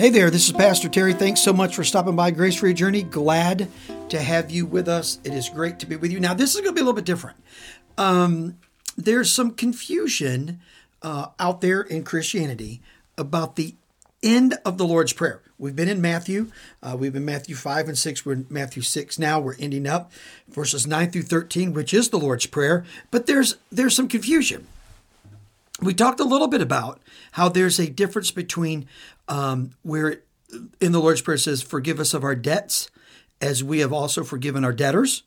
Hey there, this is Pastor Terry. Thanks so much for stopping by Grace For Your Journey. Glad to have you with us. It is great to be with you. Now, this is going to be a little bit different. There's some confusion out there in Christianity about the end of the Lord's Prayer. We've been in Matthew. We've been Matthew 5 and 6. We're in Matthew 6 now. We're ending up verses 9 through 13, which is the Lord's Prayer. But there's some confusion. We talked a little bit about how there's a difference between where in the Lord's Prayer it says, forgive us of our debts, as we have also forgiven our debtors.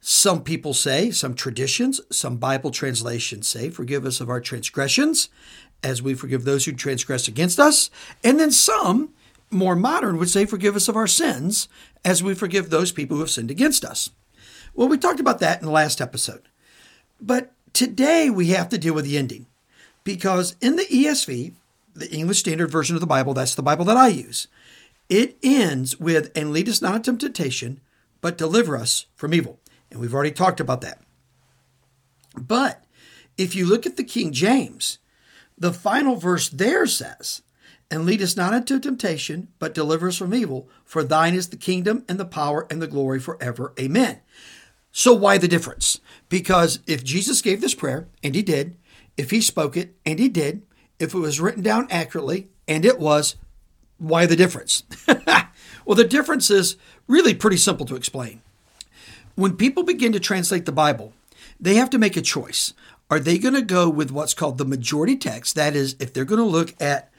Some people say, some traditions, some Bible translations say, forgive us of our transgressions, as we forgive those who transgress against us. And then some, more modern, would say, forgive us of our sins, as we forgive those people who have sinned against us. Well, we talked about that in the last episode. But today we have to deal with the ending. Because in the ESV, the English Standard Version of the Bible, that's the Bible that I use, it ends with, and lead us not into temptation, but deliver us from evil. And we've already talked about that. But if you look at the King James, the final verse there says, and lead us not into temptation, but deliver us from evil, for thine is the kingdom and the power and the glory forever. Amen. So why the difference? Because if Jesus gave this prayer, and he did, if he spoke it, and he did, if it was written down accurately, and it was, why the difference? Well, the difference is really pretty simple to explain. When people begin to translate the Bible, they have to make a choice. Are they going to go with what's called the majority text? That is, if they're going to look at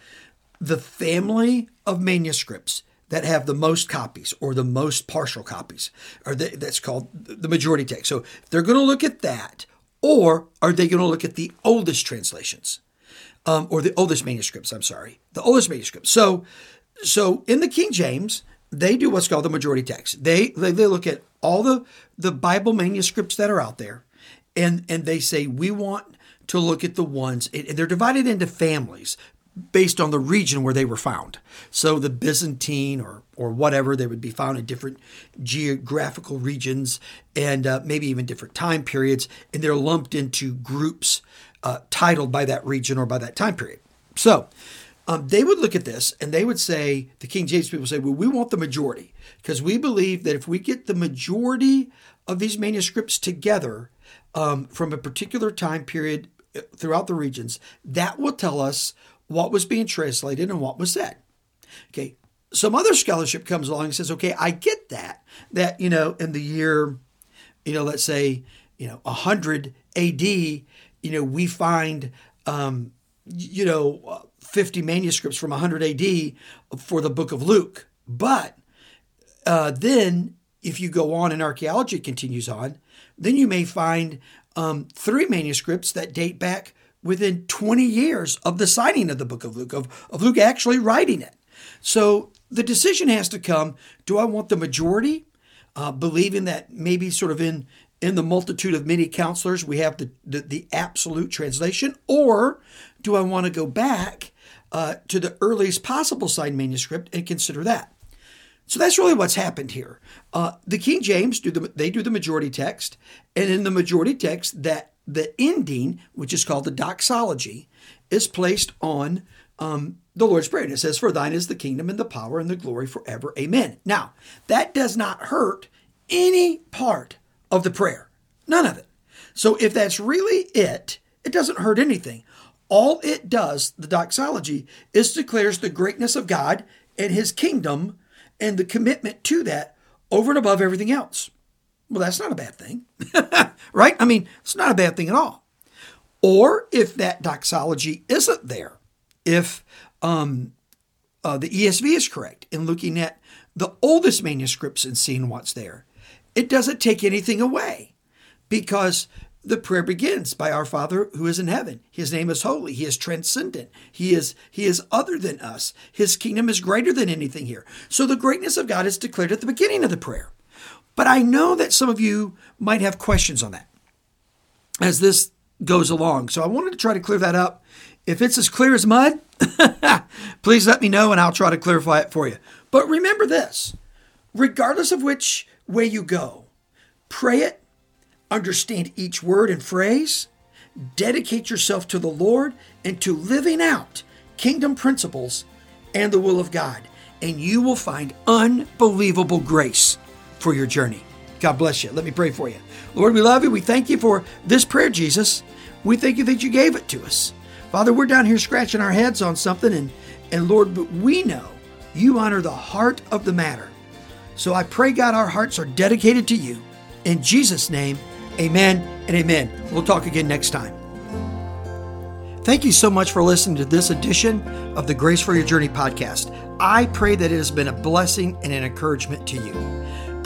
the family of manuscripts that have the most copies or the most partial copies, or that's called the majority text. So if they're going to look at that, or are they going to look at the oldest translations or the oldest manuscripts? The oldest manuscripts. So in the King James, they do what's called the majority text. They look at all the Bible manuscripts that are out there, and they say, we want to look at the ones, and they're divided into families based on the region where they were found. So the Byzantine or whatever, they would be found in different geographical regions and maybe even different time periods. And they're lumped into groups titled by that region or by that time period. So they would look at this and they would say, the King James people say, well, we want the majority because we believe that if we get the majority of these manuscripts together from a particular time period throughout the regions, that will tell us what was being translated and what was said. Okay, some other scholarship comes along and says, okay, I get that, in the year, let's say, 100 AD, we find, 50 manuscripts from 100 AD for the book of Luke. But then if you go on and archaeology continues on, then you may find three manuscripts that date back within 20 years of the signing of the book of Luke, of Luke actually writing it. So the decision has to come, do I want the majority, believing that maybe sort of in the multitude of many counselors, we have the absolute translation, or do I want to go back to the earliest possible signed manuscript and consider that? So that's really what's happened here. The King James, they do the majority text, and in the majority text, the ending, which is called the doxology, is placed on the Lord's Prayer. And it says, for thine is the kingdom and the power and the glory forever. Amen. Now, that does not hurt any part of the prayer. None of it. So if that's really it, it doesn't hurt anything. All it does, the doxology, is declares the greatness of God and his kingdom and the commitment to that over and above everything else. Well, that's not a bad thing, right? I mean, it's not a bad thing at all. Or if that doxology isn't there, if the ESV is correct in looking at the oldest manuscripts and seeing what's there, it doesn't take anything away because the prayer begins by our Father who is in heaven. His name is holy. He is transcendent. He is other than us. His kingdom is greater than anything here. So the greatness of God is declared at the beginning of the prayer. But I know that some of you might have questions on that as this goes along. So I wanted to try to clear that up. If it's as clear as mud, please let me know and I'll try to clarify it for you. But remember this, regardless of which way you go, pray it, understand each word and phrase, dedicate yourself to the Lord and to living out kingdom principles and the will of God, and you will find unbelievable grace for your journey. God bless you. Let me pray for you. Lord, we love you. We thank you for this prayer, Jesus. We thank you that you gave it to us. Father, we're down here scratching our heads on something, and Lord, but we know you honor the heart of the matter. So I pray, God, our hearts are dedicated to you. In Jesus' name, amen and amen. We'll talk again next time. Thank you so much for listening to this edition of the Grace for Your Journey podcast. I pray that it has been a blessing and an encouragement to you.